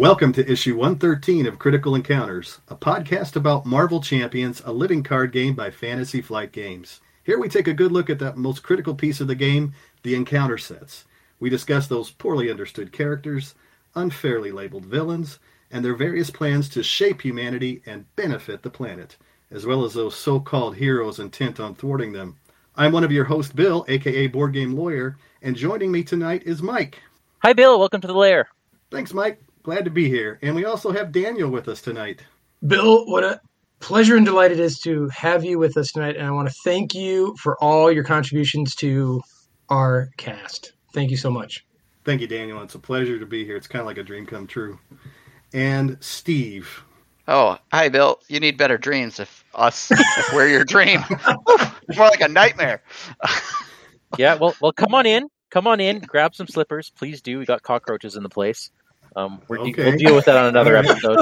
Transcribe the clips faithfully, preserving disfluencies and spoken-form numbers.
Welcome to issue one thirteen of Critical Encounters, a podcast about Marvel Champions, a living card game by Fantasy Flight Games. Here we take a good look at that most critical piece of the game, the encounter sets. We discuss those poorly understood characters, unfairly labeled villains, and their various plans to shape humanity and benefit the planet, as well as those so-called heroes intent on thwarting them. I'm one of your hosts, Bill, a k a. Board Game Lawyer, and joining me tonight is Mike. Hi, Bill. Welcome to the lair. Thanks, Mike. Glad to be here. And we also have Daniel with us tonight. Bill, what a pleasure and delight it is to have you with us tonight. And I want to thank you for all your contributions to our cast. Thank you so much. Thank you, Daniel. It's a pleasure to be here. It's kind of like a dream come true. And Steve. Oh, hi, Bill. You need better dreams if us, if we're your dream. It's more like a nightmare. Yeah, well, well, come on in. Come on in. Grab some slippers. Please do. We got cockroaches in the place. Um, we're okay. de- we'll deal with that on another episode.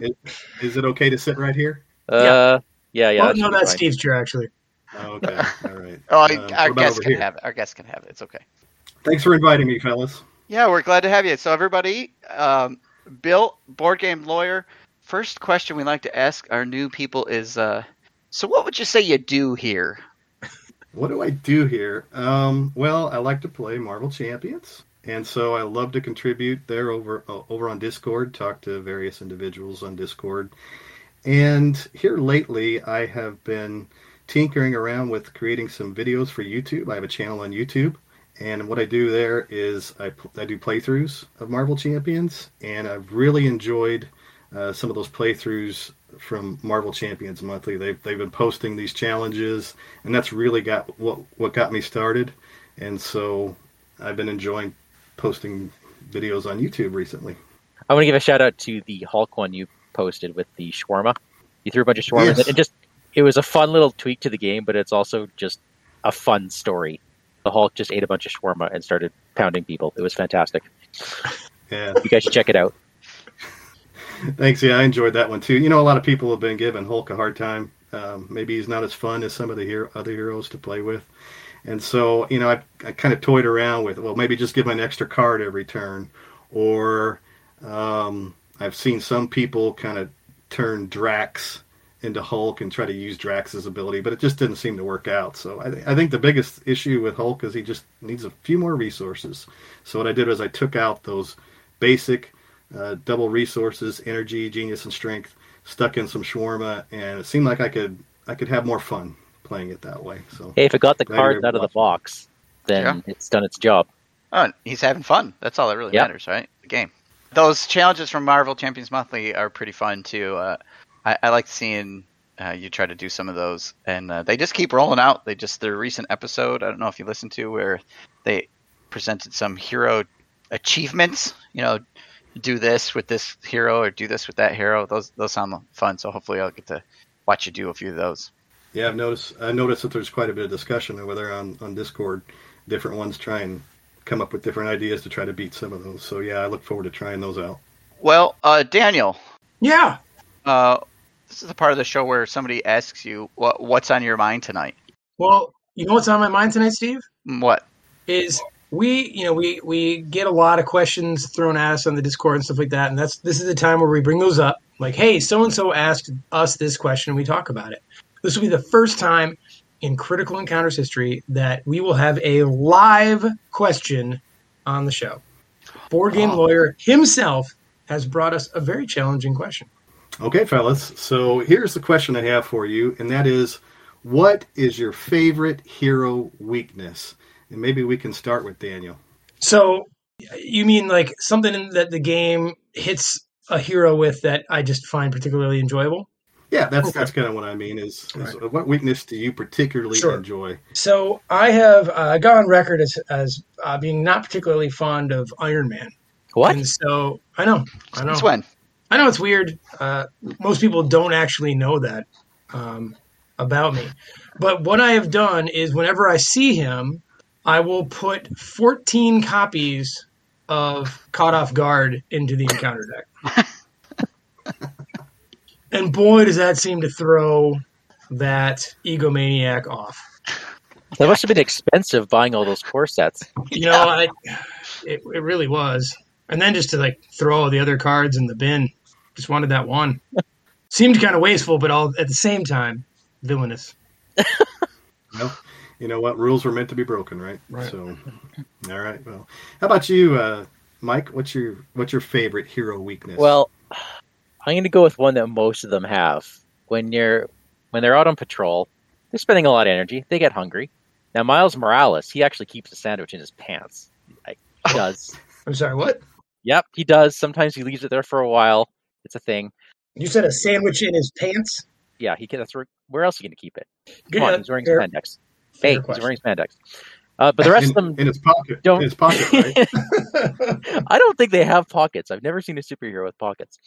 is, is it okay to sit right here? Uh, yeah, yeah. Oh, that no, that's fine. Steve's chair, actually. Oh, okay, all right. Oh, uh, our guests can here? have it. Our guests can have it. It's okay. Thanks for inviting me, fellas. Yeah, we're glad to have you. So, everybody, um, Bill, Board Game Lawyer. First question we like to ask our new people is, uh, so what would you say you do here? What do I do here? Um, well, I like to play Marvel Champions. And so I love to contribute there over uh, over on Discord, talk to various individuals on Discord. And here lately, I have been tinkering around with creating some videos for YouTube. I have a channel on YouTube. And what I do there is I, I do playthroughs of Marvel Champions. And I've really enjoyed uh, some of those playthroughs from Marvel Champions Monthly. They've, they've been posting these challenges. And that's really got what, what got me started. And so I've been enjoying posting videos on YouTube recently. I want to give a shout out to the Hulk one you posted with the shawarma. You threw a bunch of shawarma yes. in it. It just it was a fun little tweak to the game, but it's also just a fun story. The Hulk just ate a bunch of shawarma and started pounding people. It was fantastic. Yeah. You guys should check it out. Thanks. Yeah, I enjoyed that one too. You know, a lot of people have been giving Hulk a hard time. Um, maybe he's not as fun as some of the hero- other heroes to play with. And so, you know, I, I kind of toyed around with, well, maybe just give him an extra card every turn. Or um, I've seen some people kind of turn Drax into Hulk and try to use Drax's ability, but it just didn't seem to work out. So I, th- I think the biggest issue with Hulk is he just needs a few more resources. So what I did was I took out those basic uh, double resources, energy, genius, and strength, stuck in some shawarma, and it seemed like I could I could have more fun playing it that way. So hey, if it got the cards out of the box, then yeah. It's done its job. Oh, he's having fun. That's all that really yep. matters, right? The game. Those challenges from Marvel Champions Monthly are pretty fun too. Uh, I, I like seeing uh, you try to do some of those, and uh, they just keep rolling out. They just their recent episode. I don't know if you listened to where they presented some hero achievements. You know, do this with this hero or do this with that hero. Those those sound fun. So hopefully, I'll get to watch you do a few of those. Yeah, I've noticed, I noticed that there's quite a bit of discussion over there on, on Discord. Different ones try and come up with different ideas to try to beat some of those. So, yeah, I look forward to trying those out. Well, uh, Daniel. Yeah. Uh, this is the part of the show where somebody asks you, what, what's on your mind tonight? Well, you know what's on my mind tonight, Steve? What? Is we, you know, we, we get a lot of questions thrown at us on the Discord and stuff like that. And that's this is the time where we bring those up. Like, hey, so-and-so asked us this question and we talk about it. This will be the first time in Critical Encounters history that we will have a live question on the show. Board Game oh. Lawyer himself has brought us a very challenging question. Okay, fellas. So here's the question I have for you, and that is, what is your favorite hero weakness? And maybe we can start with Daniel. So you mean like something that the game hits a hero with that I just find particularly enjoyable? Yeah, that's okay. That's kind of what I mean is, is right. What weakness do you particularly sure. enjoy? So I have uh, gone on record as, as uh, being not particularly fond of Iron Man. What? And so I know. I know. Since when? I know it's weird. Uh, most people don't actually know that um, about me. But what I have done is whenever I see him, I will put fourteen copies of Caught Off Guard into the encounter deck. And boy, does that seem to throw that egomaniac off. That must have been expensive buying all those core sets. You know, I, it, it really was. And then just to like throw all the other cards in the bin. Just wanted that one. Seemed kind of wasteful, but all at the same time, villainous. Well, you know what? Rules were meant to be broken, right? Right. So, all right. Well, how about you, uh, Mike? What's your what's your favorite hero weakness? Well, I'm going to go with one that most of them have. When you're when they're out on patrol, they're spending a lot of energy. They get hungry. Now, Miles Morales, he actually keeps a sandwich in his pants. Like, he does. I'm sorry, what? Yep, he does. Sometimes he leaves it there for a while. It's a thing. You said a sandwich in his pants? Yeah, he can. That's where. Where else are you going to keep it? Come yeah, on, he's wearing spandex. Hey, question. He's wearing spandex. Uh, but the rest in, of them in his pocket. Don't... In his pocket, right? I don't think they have pockets. I've never seen a superhero with pockets.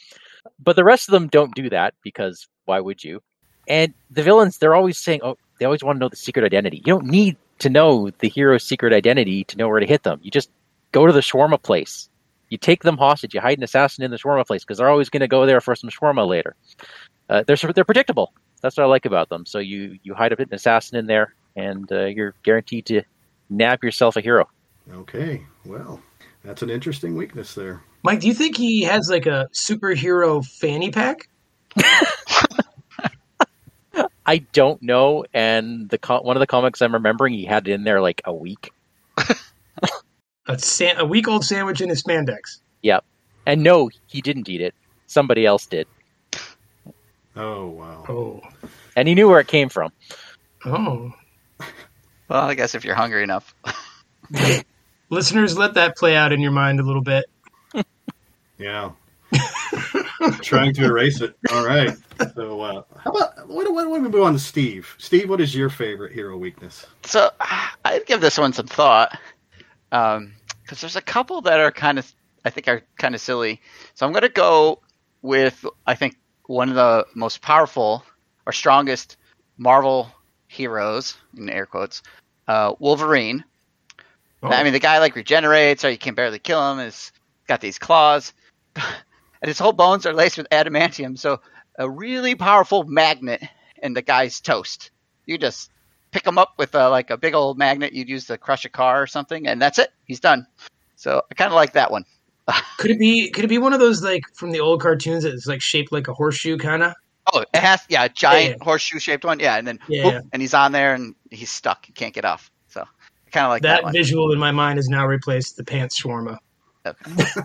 But the rest of them don't do that because why would you? And the villains, they're always saying, "Oh, they always want to know the secret identity." You don't need to know the hero's secret identity to know where to hit them. You just go to the shawarma place. You take them hostage. You hide an assassin in the shawarma place because they're always going to go there for some shawarma later. Uh, they're they're predictable. That's what I like about them. So you you hide a bit an assassin in there, and uh, you're guaranteed to nab yourself a hero. Okay, well, that's an interesting weakness there. Mike, do you think he has like a superhero fanny pack? I don't know. And the co- one of the comics I'm remembering, he had it in there like a week. A, san- a week-old sandwich in his spandex. Yep. And no, he didn't eat it. Somebody else did. Oh, wow. Oh. And he knew where it came from. Oh. Well, I guess if you're hungry enough. Listeners, let that play out in your mind a little bit. Yeah. Trying to erase it. All right. So, uh, how about, why don't we move on to Steve? Steve, what is your favorite hero weakness? So, I'd give this one some thought. Um, because there's a couple that are kind of, I think are kind of silly. So I'm going to go with, I think, one of the most powerful or strongest Marvel heroes, in air quotes, uh, Wolverine. Oh. I mean, the guy like regenerates, or you can barely kill him. He's got these claws. And his whole bones are laced with adamantium. So a really powerful magnet, and the guy's toast. You just pick him up with a, like a big old magnet you'd use to crush a car or something, and that's it. He's done. So I kind of like that one. Could it be? Could it be one of those like from the old cartoons that's like shaped like a horseshoe, kind of? Oh, it has. Yeah, a giant yeah. horseshoe shaped one. Yeah, and then yeah, whoop, yeah. and he's on there and he's stuck. He can't get off. So I kind of like that. That one. Visual in my mind has now replaced the pants shawarma. Okay.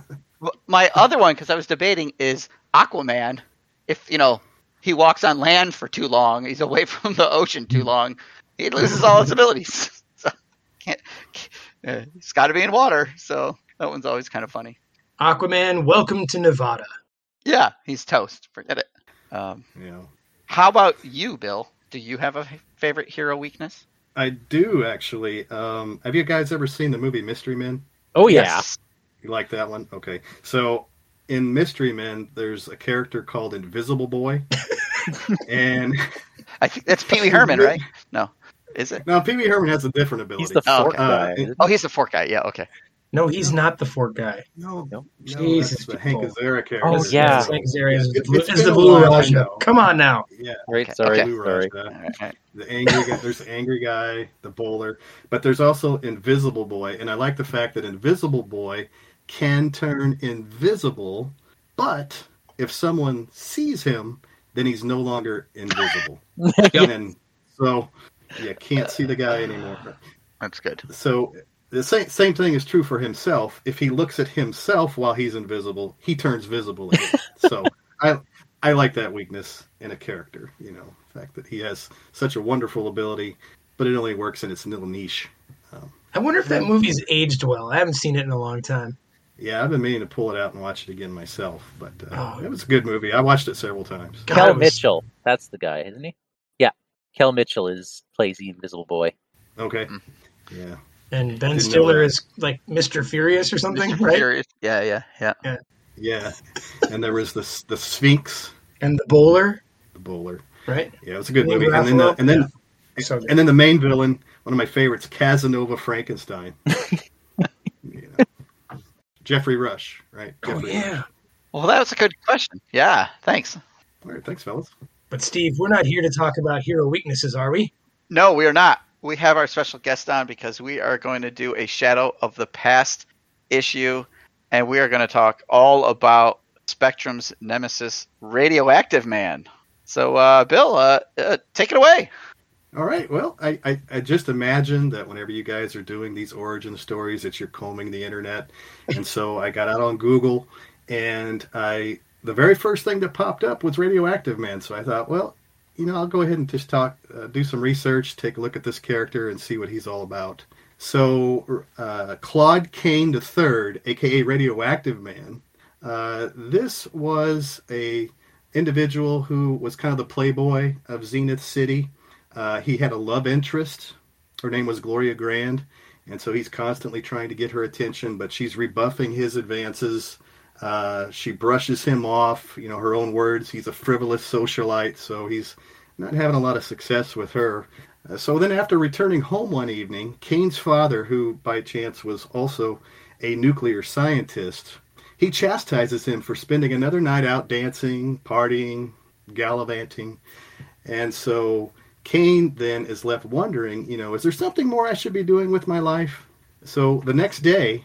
My other one, because I was debating, is Aquaman. If you know he walks on land for too long, he's away from the ocean too long. He loses all his abilities. So can't, uh, he's got to be in water. So that one's always kind of funny. Aquaman, welcome to Nevada. Yeah, he's toast. Forget it. Um, yeah. How about you, Bill? Do you have a favorite hero weakness? I do, actually. Um, have you guys ever seen the movie Mystery Men? Oh, yeah. Yes. You like that one? Okay. So in Mystery Men, there's a character called Invisible Boy. and I think that's Pee-Wee Herman, right? No. Is it? No, Pee-Wee Herman has a different ability. He's the fork uh, guy. Oh, he's the fork guy. Yeah, okay. No, he's no. not the fork guy. No, no. Jesus. The Hank Azaria character. Oh, yeah. So, Hank Azaria is the Blue Raja. Come on now. Yeah. Right, okay. sorry. Okay. Blue sorry. Right. The angry guy. There's the angry guy, the bowler. But there's also Invisible Boy. And I like the fact that Invisible Boy can turn invisible, but if someone sees him, then he's no longer invisible. And so... You can't see the guy anymore. That's good. So the same same thing is true for himself. If he looks at himself while he's invisible, he turns visible again. So I I like that weakness in a character. You know, the fact that he has such a wonderful ability, but it only works in its little niche. Um, I wonder if that movie's aged well. I haven't seen it in a long time. Yeah, I've been meaning to pull it out and watch it again myself. But uh, oh. it was a good movie. I watched it several times. God, Kel was... Mitchell, that's the guy, isn't he? Kel Mitchell is plays the Invisible Boy. Okay. Mm-hmm. Yeah. And Ben Stiller is like Mister Furious or something, Mister right? Furious. Yeah, yeah, yeah. Yeah. yeah. And there was the the Sphinx and the Bowler. The Bowler. Right? Yeah, it was a good movie. And then the, and then yeah. and, so and then the main villain, one of my favorites, Casanova Frankenstein. you know. Jeffrey Rush, right? Oh, Jeffrey yeah. Rush. Well, that was a good question. Yeah, thanks. All right, thanks, fellas. But, Steve, we're not here to talk about hero weaknesses, are we? No, we are not. We have our special guest on because we are going to do a Shadow of the Past issue. and we are going to talk all about Spectrum's nemesis, Radioactive Man. So, uh, Bill, uh, uh, take it away. All right. Well, I, I, I just imagine that whenever you guys are doing these origin stories, that you're combing the internet. And so I got out on Google, and I the very first thing that popped up was Radioactive Man. So I thought, well, you know, I'll go ahead and just talk, uh, do some research, take a look at this character, and see what he's all about. So uh, Claude Kane the third, a k a. Radioactive Man, uh, this was a individual who was kind of the playboy of Zenith City. Uh, he had a love interest. Her name was Gloria Grand, and so he's constantly trying to get her attention, but she's rebuffing his advances. Uh, she brushes him off, you know, her own words. He's a frivolous socialite, so he's not having a lot of success with her. Uh, so then after returning home one evening, Kane's father, who by chance was also a nuclear scientist, he chastises him for spending another night out dancing, partying, gallivanting. And so Kane then is left wondering, you know, is there something more I should be doing with my life? So the next day,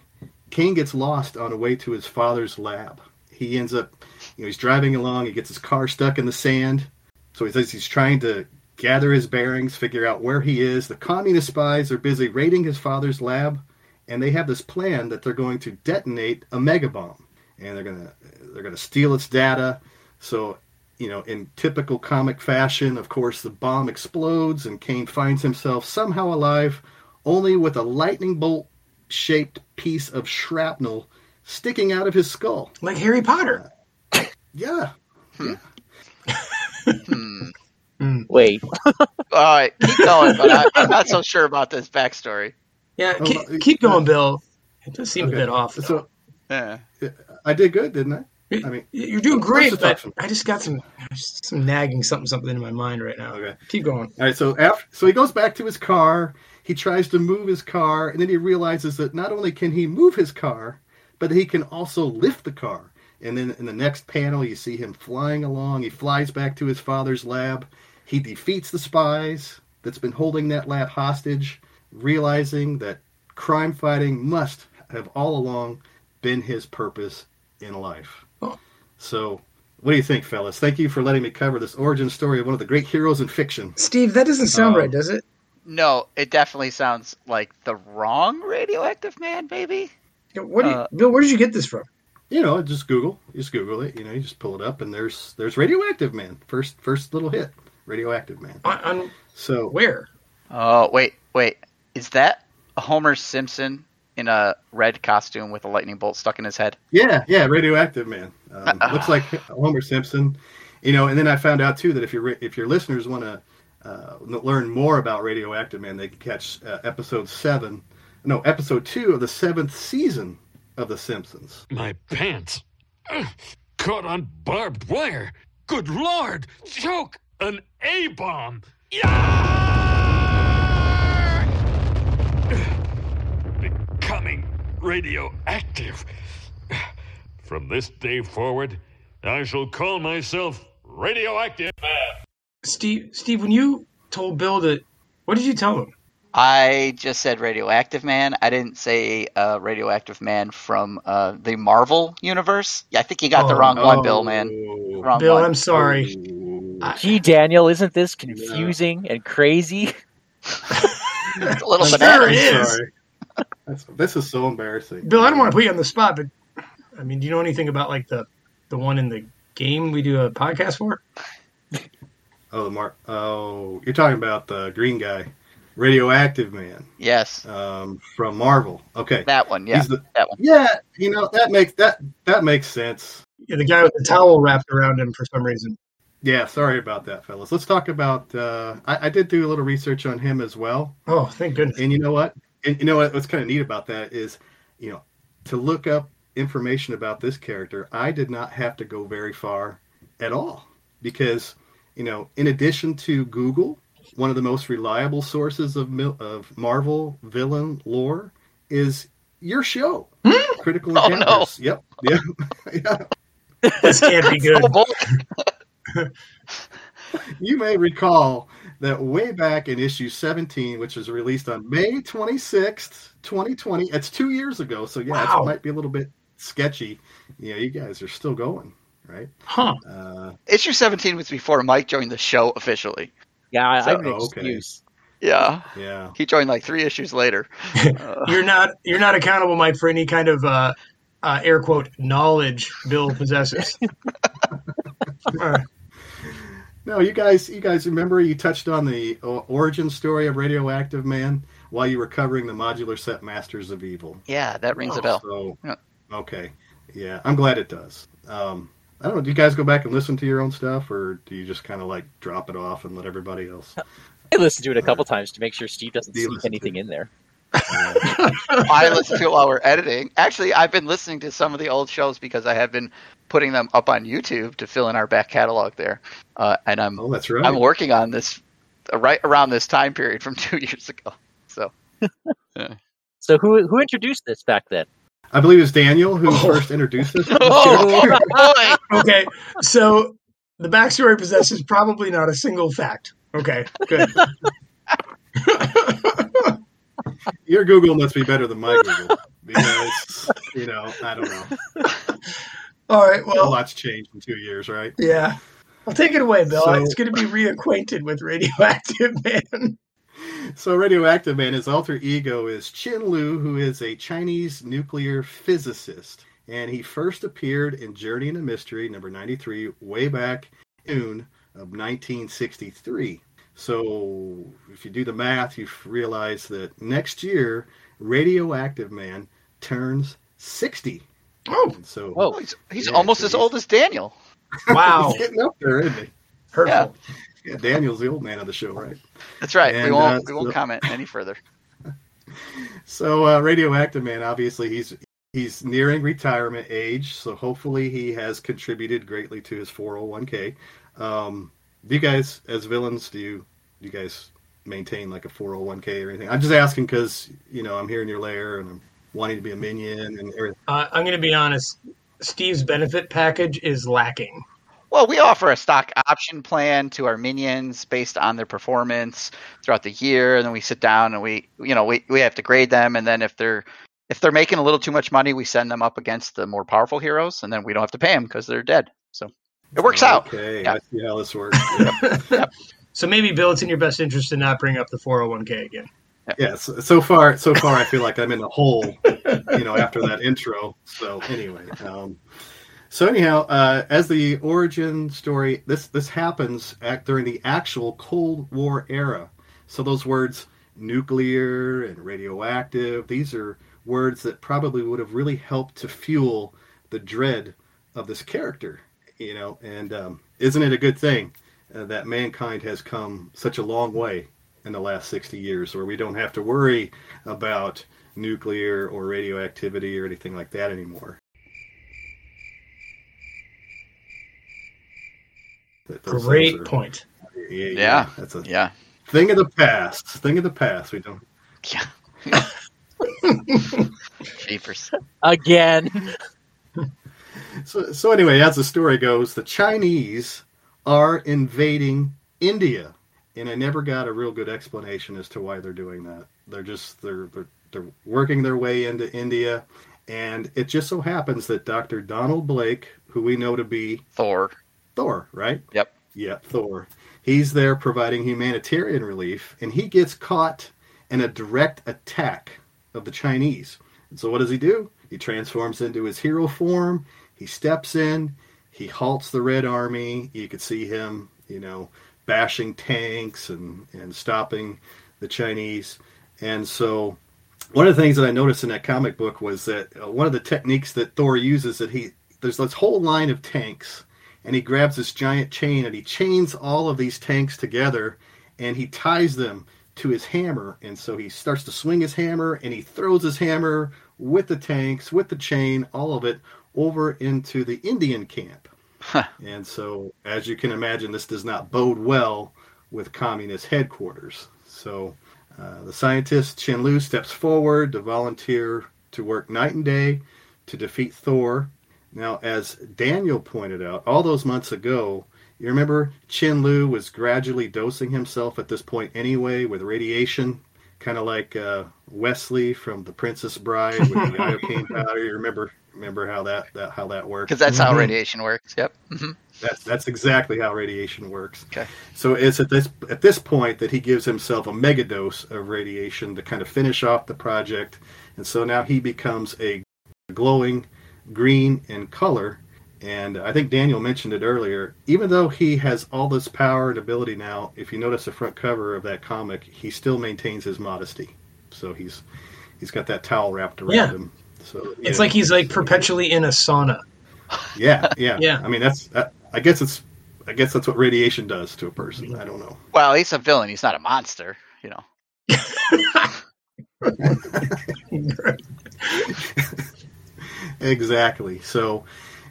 Kane gets lost on the way to his father's lab. He ends up, you know, he's driving along, he gets his car stuck in the sand. So he says he's trying to gather his bearings, figure out where he is. The communist spies are busy raiding his father's lab, and they have this plan that they're going to detonate a mega bomb, and they're gonna they're gonna steal its data. So, you know, in typical comic fashion, of course, the bomb explodes, and Kane finds himself somehow alive, only with a lightning bolt-shaped piece of shrapnel sticking out of his skull. Like Harry Potter. Uh, yeah. Hmm. yeah. hmm. Wait. All right, keep going, but I, I'm not so sure about this backstory. Yeah, keep, oh, keep going, uh, Bill. It does seem okay. a bit off, though. So, yeah. I did good, didn't I? I mean, you're doing great, but I just got some some nagging something something in my mind right now. Okay, keep going. All right, so after so he goes back to his car. He tries to move his car, and then he realizes that not only can he move his car, but he can also lift the car. And then in the next panel, you see him flying along. He flies back to his father's lab. He defeats the spies that's been holding that lab hostage, realizing that crime fighting must have all along been his purpose in life. Oh. So, what do you think, fellas? Thank you for letting me cover this origin story of one of the great heroes in fiction. Steve, that doesn't sound um, right, does it? No, it definitely sounds like the wrong Radioactive Man, baby. Yeah, what do you, uh, Bill, where did you get this from? You know, just Google. Just Google it. You know, you just pull it up, and there's there's Radioactive Man. First first little hit, Radioactive Man. On, on so where? Oh, wait, wait. Is that Homer Simpson in a red costume with a lightning bolt stuck in his head? Yeah, yeah, Radioactive Man. Um, looks like Homer Simpson. You know, and then I found out, too, that if, you're, if your listeners want to uh, learn more about Radioactive Man, they can catch uh, episode seven. No, episode two of the seventh season of The Simpsons. My pants. Ugh, caught on barbed wire. Good Lord. Choke. An A-bomb. Yeah! Radioactive. From this day forward, I shall call myself Radioactive Man. Steve, Steve, when you told Bill that, what did you tell him? I just said Radioactive Man. I didn't say uh, Radioactive Man from uh, the Marvel universe. Yeah, I think you got oh, the wrong no. one, Bill, man. Wrong Bill, one. I'm sorry. Oh. Gee, Daniel, isn't this confusing yeah. and crazy? It's a little bit. Sure is. Sorry. That's, this is so embarrassing. Bill, I don't want to put you on the spot, but, I mean, do you know anything about, like, the, the one in the game we do a podcast for? Oh, the Mark. Oh, you're talking about the green guy, Radioactive Man. Yes. Um, from Marvel. Okay. That one, yeah. The, that one. Yeah, you know, that makes, that, that makes sense. Yeah, the guy with the towel wrapped around him for some reason. Yeah, sorry about that, fellas. Let's talk about, uh, I, I did do a little research on him as well. Oh, thank goodness. And you know what? And you know what, what's kind of neat about that is, you know, to look up information about this character, I did not have to go very far at all. Because, you know, in addition to Google, one of the most reliable sources of of Marvel villain lore is your show, hmm? Critical Encounters. Oh, no. Yep. Yep. Yeah. This can't be good. You may recall that way back in issue seventeen, which was released on May twenty-sixth, twenty twenty. It's two years ago, so yeah, wow. It might be a little bit sketchy. You know, you guys are still going, right? Huh. Uh, Issue seventeen was before Mike joined the show officially. Yeah, I, so, I have an excuse. Okay. Yeah. Yeah. He joined like three issues later. uh, you're not you're not accountable, Mike, for any kind of uh, uh, air quote knowledge Bill possesses. uh. No, you guys, you guys remember you touched on the origin story of Radioactive Man while you were covering the modular set Masters of Evil. Yeah, that rings oh, a bell. So, yeah. Okay. Yeah, I'm glad it does. Um, I don't know, do you guys go back and listen to your own stuff, or do you just kind of like drop it off and let everybody else? I listened to it a couple uh, times to make sure Steve doesn't do sneak anything in there. I listen to it while we're editing. Actually, I've been listening to some of the old shows because I have been putting them up on YouTube to fill in our back catalog there. Uh, and I'm oh, that's right. I'm working on this uh, right around this time period from two years ago. So yeah. So who who introduced this back then? I believe it was Daniel who oh. first introduced this. oh, okay, so the backstory possesses probably not a single fact. Okay, good. Your Google must be better than my Google. Because, you know, I don't know. All right, well, a lot's changed in two years, right? Yeah. Well, take it away, Bill. So, it's going to be reacquainted with Radioactive Man. So Radioactive Man, his alter ego is Chin Lu, who is a Chinese nuclear physicist. And he first appeared in Journey into Mystery, number ninety-three, way back in June of nineteen sixty-three. So if you do the math, you realize that next year, Radioactive Man turns sixty. Oh, and so Whoa. he's, he's yeah, almost so as he's, old as Daniel. Wow. He's getting up there, isn't he? Hurtful. Yeah. Yeah, Daniel's the old man of the show, right? That's right. And, we won't, uh, we won't so, comment any further. So uh, Radioactive Man, obviously, he's he's nearing retirement age, so hopefully he has contributed greatly to his four oh one k. Um, do you guys, as villains, do you, do you guys maintain like a four oh one k or anything? I'm just asking because, you know, I'm here in your lair and I'm wanting to be a minion and everything. Uh, I'm going to be honest. Steve's benefit package is lacking. Well, we offer a stock option plan to our minions based on their performance throughout the year, and then we sit down and we, you know, we, we have to grade them, and then if they're if they're making a little too much money, we send them up against the more powerful heroes, and then we don't have to pay them because they're dead. So it works okay, out. Okay, yeah. I see how this works. Yeah. Yep. So maybe, Bill, it's in your best interest to not bring up the four oh one k again. Yeah, so, so far, so far, I feel like I'm in a hole, you know, after that intro. So anyway, um, so anyhow, uh, as the origin story, this this happens at, during the actual Cold War era. So those words, nuclear and radioactive, these are words that probably would have really helped to fuel the dread of this character, you know. And um, isn't it a good thing uh, that mankind has come such a long way in the last sixty years, where we don't have to worry about nuclear or radioactivity or anything like that anymore? Great are, point. Yeah, yeah, yeah. That's a yeah. thing of the past. Thing of the past. We don't. Yeah. Jeepers. Again. So, so anyway, as the story goes, the Chinese are invading India. And I never got a real good explanation as to why they're doing that. They're just they're, they're they're working their way into India, and it just so happens that Doctor Donald Blake, who we know to be Thor, Thor, right? Yep, yeah, Thor. He's there providing humanitarian relief, and he gets caught in a direct attack of the Chinese. And so, what does he do? He transforms into his hero form. He steps in. He halts the Red Army. You could see him, you know, bashing tanks and, and stopping the Chinese. And so one of the things that I noticed in that comic book was that one of the techniques that Thor uses, that he there's this whole line of tanks, and he grabs this giant chain and he chains all of these tanks together and he ties them to his hammer. And so he starts to swing his hammer and he throws his hammer with the tanks, with the chain, all of it over into the Indian camp. Huh. And so, as you can imagine, this does not bode well with communist headquarters. So uh, the scientist Chin Lu steps forward to volunteer to work night and day to defeat Thor. Now, as Daniel pointed out, all those months ago, you remember Chin Lu was gradually dosing himself at this point anyway with radiation, kind of like uh, Wesley from The Princess Bride with the iocane powder. You remember Remember how that, that how that works? Because that's mm-hmm. how radiation works. Yep. Mm-hmm. That's that's exactly how radiation works. Okay. So it's at this at this point that he gives himself a mega dose of radiation to kind of finish off the project, and so now he becomes a glowing green in color. And I think Daniel mentioned it earlier. Even though he has all this power and ability now, if you notice the front cover of that comic, he still maintains his modesty. So he's he's got that towel wrapped around yeah. him. So it's know, like he's like perpetually in a sauna. Yeah, yeah, yeah. I mean, that's that, I guess it's I guess that's what radiation does to a person. I don't know. Well, he's a villain. He's not a monster, you know. Exactly. So.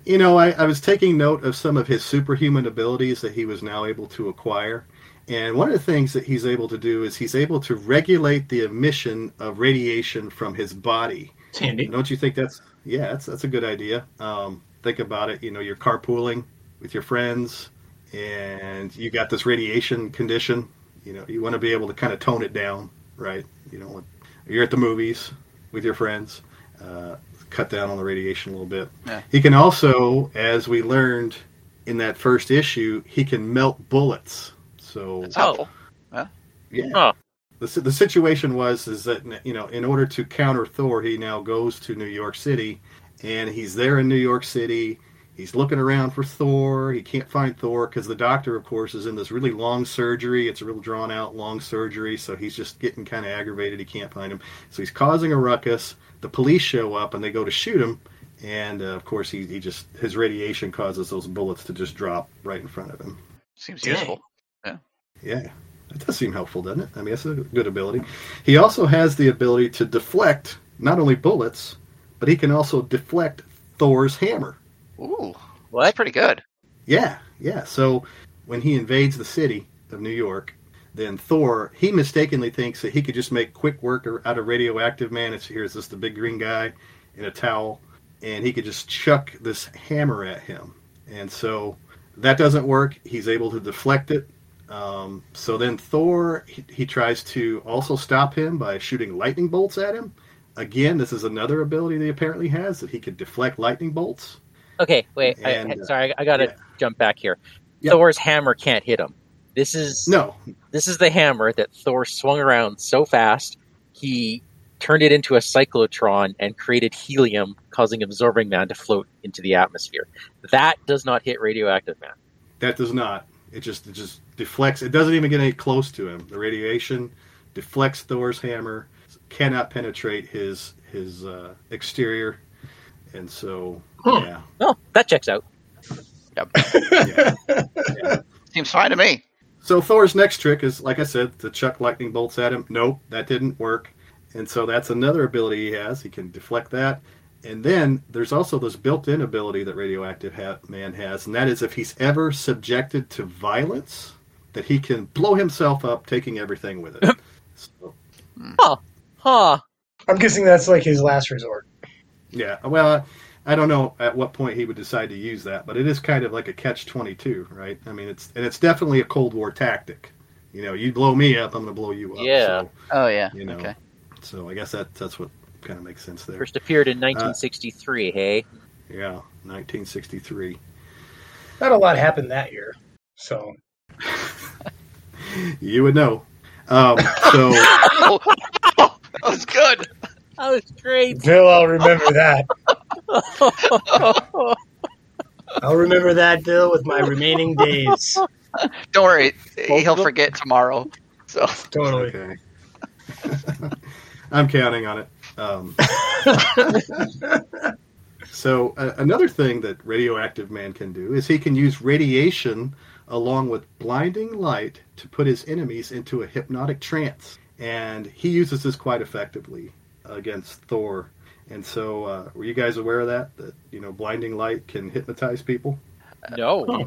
You know, I, I was taking note of some of his superhuman abilities that he was now able to acquire. And one of the things that he's able to do is he's able to regulate the emission of radiation from his body. Sandy. Don't you think that's, yeah, that's, that's a good idea. Um, think about it. You know, you're carpooling with your friends and you got this radiation condition. You know, you want to be able to kind of tone it down, right? You know, you're at the movies with your friends. Uh, cut down on the radiation a little bit. Yeah. He can also, as we learned in that first issue, he can melt bullets. So that's helpful. Huh? Yeah. Oh. The the situation was is that, you know, in order to counter Thor, he now goes to New York City, and he's there in New York City. He's looking around for Thor. He can't find Thor because the doctor, of course, is in this really long surgery. It's a real drawn-out long surgery, so he's just getting kind of aggravated. He can't find him. So he's causing a ruckus. The police show up, and they go to shoot him. And, uh, of course, he, he just his radiation causes those bullets to just drop right in front of him. Seems Dang. useful. Yeah. Yeah. That does seem helpful, doesn't it? I mean, that's a good ability. He also has the ability to deflect not only bullets, but he can also deflect Thor's hammer. Ooh, well, that's pretty good. Yeah, yeah. So when he invades the city of New York, then Thor, he mistakenly thinks that he could just make quick work out of Radioactive Man. It's, here's this the big green guy in a towel, and he could just chuck this hammer at him. And so that doesn't work. He's able to deflect it. Um, so then Thor, he, he tries to also stop him by shooting lightning bolts at him. Again, this is another ability that he apparently has, that he could deflect lightning bolts. Okay, wait. And, I, I, sorry, I gotta yeah. jump back here. Yep. Thor's hammer can't hit him. This is no. This is the hammer that Thor swung around so fast he turned it into a cyclotron and created helium, causing Absorbing Man to float into the atmosphere. That does not hit Radioactive Man. That does not. It just it just deflects. It doesn't even get any close to him. The radiation deflects Thor's hammer, cannot penetrate his his uh, exterior, and so. Hmm. Yeah. Oh, that checks out. Yep. yeah. Yeah. Seems fine to me. So Thor's next trick is, like I said, to chuck lightning bolts at him. Nope, that didn't work. And so that's another ability he has. He can deflect that. And then there's also this built-in ability that Radioactive ha- Man has, and that is if he's ever subjected to violence, that he can blow himself up, taking everything with it. so. Huh. Huh. I'm guessing that's like his last resort. Yeah, well... Uh, I don't know at what point he would decide to use that, but it is kind of like a catch twenty-two, right? I mean, it's and it's definitely a Cold War tactic. You know, you blow me up, I'm going to blow you up. Yeah. So, oh, yeah. You know, okay. So I guess that that's what kind of makes sense there. First appeared in nineteen sixty-three, uh, hey? Yeah, nineteen sixty-three. Not a lot happened that year, so. You would know. Um, so. oh, oh, that was good. That was great. Bill, I'll remember that. I'll remember that, Bill, with my remaining days. Don't worry, he'll forget tomorrow. So totally. Okay. I'm counting on it. Um, so uh, another thing that Radioactive Man can do is he can use radiation along with blinding light to put his enemies into a hypnotic trance, and he uses this quite effectively against Thor. And so, uh, were you guys aware of that? That, you know, blinding light can hypnotize people? No. Huh.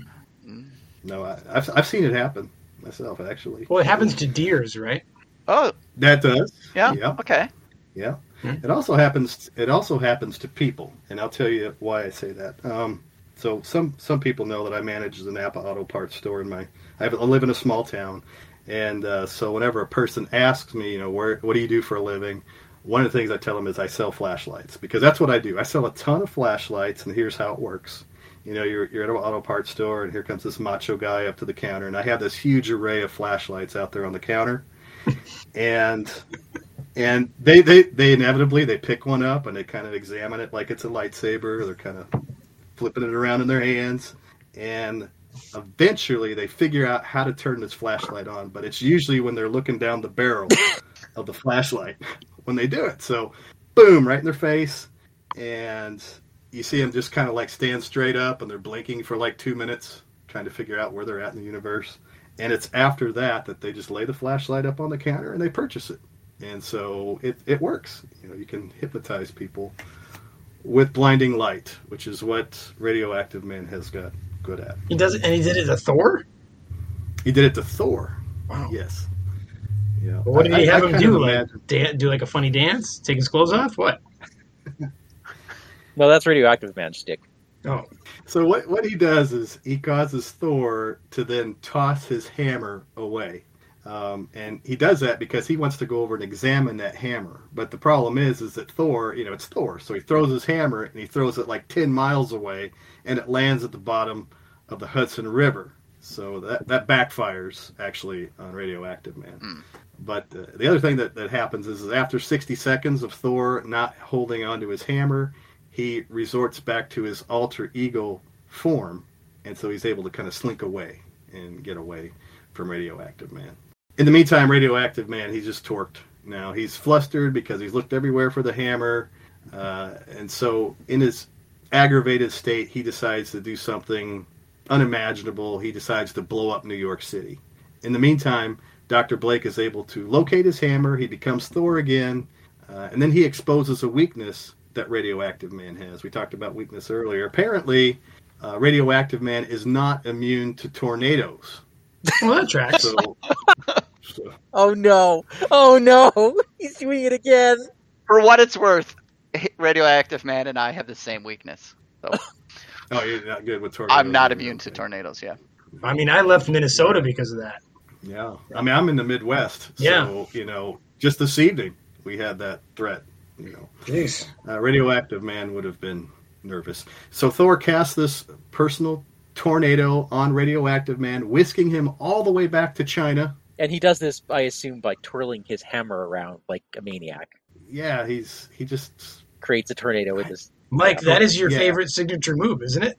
No, I, I've I've seen it happen myself, actually. Well, it happens to deers, right? Oh. That does. Yeah. yeah. Okay. Yeah. Hmm. It also happens. It also happens to people, and I'll tell you why I say that. Um, so some some people know that I manage the Napa Auto Parts store in my. I, have, I live in a small town, and uh, so whenever a person asks me, you know, where what do you do for a living? one of the things I tell them is I sell flashlights, because that's what I do. I sell a ton of flashlights, and here's how it works. You know, you're, you're at an auto parts store, and here comes this macho guy up to the counter, and I have this huge array of flashlights out there on the counter. and and they, they, they inevitably, they pick one up, and they kind of examine it like it's a lightsaber. They're kind of flipping it around in their hands, and eventually they figure out how to turn this flashlight on, but it's usually when they're looking down the barrel of the flashlight when they do it. So, boom, right in their face, and you see them just kind of like stand straight up, and they're blinking for like two minutes, trying to figure out where they're at in the universe. And it's after that that they just lay the flashlight up on the counter and they purchase it. And so it, it works. You know, you can hypnotize people with blinding light, which is what Radioactive Man has got good at. He does it, and he did it to Thor? He did it to Thor. Wow. Yes. Yeah. Well, what did he I, have I, him I do? Like, da- do like a funny dance? Take his clothes off? What? No, that's Radioactive Man shtick. Oh. So what, what he does is he causes Thor to then toss his hammer away. Um, and he does that because he wants to go over and examine that hammer. But the problem is, is that Thor, you know, it's Thor. So he throws his hammer, and he throws it like ten miles away, and it lands at the bottom of the Hudson River. So that, that backfires, actually, on Radioactive Man. Mm. But uh, the other thing that, that happens is, is after sixty seconds of Thor not holding onto his hammer, he resorts back to his alter ego form. And so he's able to kind of slink away and get away from Radioactive Man. In the meantime, Radioactive Man, he's just torqued. Now, he's flustered because he's looked everywhere for the hammer. Uh, and so in his aggravated state, he decides to do something unimaginable. He decides to blow up New York City. In the meantime, Doctor Blake is able to locate his hammer. He becomes Thor again. Uh, and then he exposes a weakness that Radioactive Man has. We talked about weakness earlier. Apparently, uh, Radioactive Man is not immune to tornadoes. Well, that tracks. So, so. Oh, no. Oh, no. He's doing it again. For what it's worth, Radioactive Man and I have the same weakness. So. Oh, you're not good with tornadoes. I'm not immune to tornadoes, yeah. I mean, I left Minnesota because of that. Yeah. I mean, I'm in the Midwest. Yeah. So, you know, just this evening, we had that threat. You know, jeez. Uh, Radioactive Man would have been nervous. So Thor casts this personal tornado on Radioactive Man, whisking him all the way back to China. And he does this, I assume, by twirling his hammer around like a maniac. Yeah, he's he just creates a tornado with his. Mike, hammer. That is your yeah. favorite signature move, isn't it?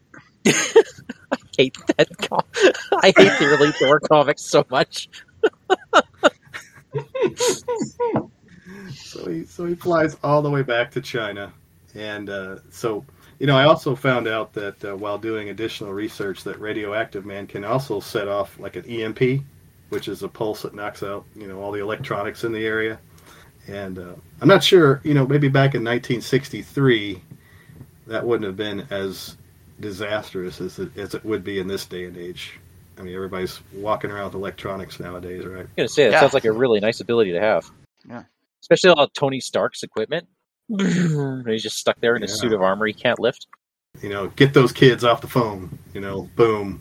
I hate that. Com- I hate the early Thor comics so much. So he so he flies all the way back to China, and uh, so you know I also found out that uh, while doing additional research that Radioactive Man can also set off like an E M P, which is a pulse that knocks out you know all the electronics in the area, and uh, I'm not sure you know maybe back in nineteen sixty-three that wouldn't have been as disastrous as it, as it would be in this day and age. I mean everybody's walking around with electronics nowadays, right? I was gonna say that yeah. sounds like a really nice ability to have. Yeah. Especially all Tony Stark's equipment. He's just stuck there in yeah. a suit of armor he can't lift. You know, get those kids off the phone. You know, boom.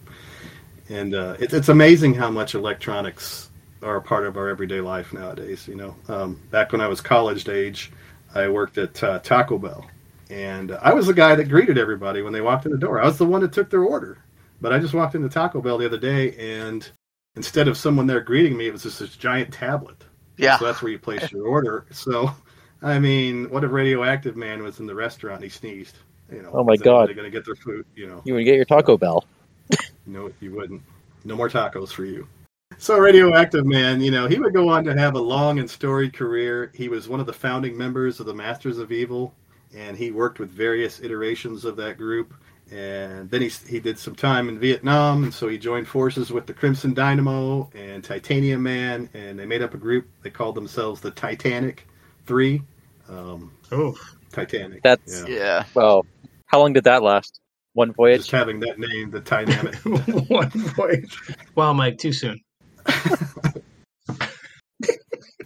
And uh, it, it's amazing how much electronics are a part of our everyday life nowadays. You know, um, back when I was college age, I worked at uh, Taco Bell. And I was the guy that greeted everybody when they walked in the door. I was the one that took their order. But I just walked into Taco Bell the other day, and instead of someone there greeting me, it was just this giant tablet. Yeah. So that's where you place your order. So, I mean, what if Radioactive Man was in the restaurant and he sneezed? You know, oh, my God. They're going to get their food, you know. You would get your Taco Bell. No, you wouldn't. No more tacos for you. So Radioactive Man, you know, he would go on to have a long and storied career. He was one of the founding members of the Masters of Evil, and he worked with various iterations of that group. And then he he did some time in Vietnam, and so he joined forces with the Crimson Dynamo and Titanium Man, and they made up a group. They called themselves the Titanic Three. Um, oh, Titanic. That's, yeah. yeah. Well, how long did that last? One voyage? Just having that name, the Titanic. One voyage. Wow, Mike, too soon.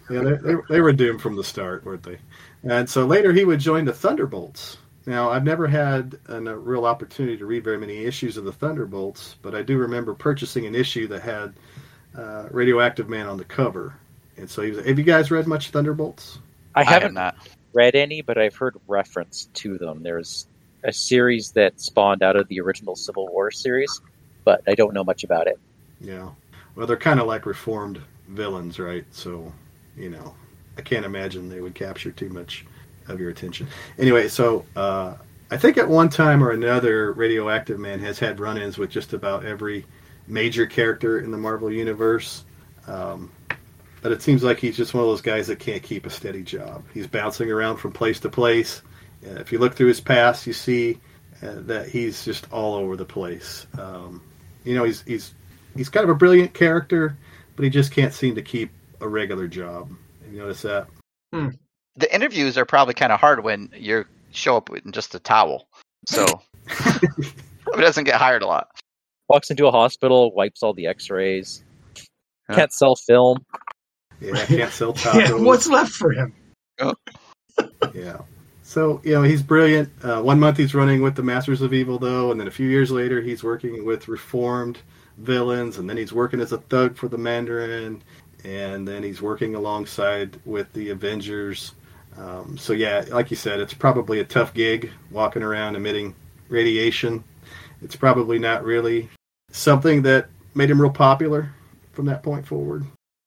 Yeah, they, they, they were doomed from the start, weren't they? And so later he would join the Thunderbolts. Now, I've never had an, a real opportunity to read very many issues of the Thunderbolts, but I do remember purchasing an issue that had uh, Radioactive Man on the cover. And so, he was, have you guys read much Thunderbolts? I haven't I have not. read any, but I've heard reference to them. There's a series that spawned out of the original Civil War series, but I don't know much about it. Yeah. Well, they're kind of like reformed villains, right? So, you know, I can't imagine they would capture too much of your attention. Anyway, so uh, I think at one time or another, Radioactive Man has had run-ins with just about every major character in the Marvel Universe. Um, but it seems like he's just one of those guys that can't keep a steady job. He's bouncing around from place to place. Uh, if you look through his past, you see uh, that he's just all over the place. Um, you know, he's he's he's kind of a brilliant character, but he just can't seem to keep a regular job. You notice that? Hmm. The interviews are probably kind of hard when you show up in just a towel. So he doesn't get hired a lot. Walks into a hospital, wipes all the x-rays. Can't huh. sell film. Yeah, can't sell tacos. Yeah, what's left for him? Oh. Yeah. So, you know, he's brilliant. Uh, one month he's running with the Masters of Evil, though, and then a few years later he's working with reformed villains, and then he's working as a thug for the Mandarin, and then he's working alongside with the Avengers. Um, so, yeah, like you said, it's probably a tough gig walking around emitting radiation. It's probably not really something that made him real popular from that point forward.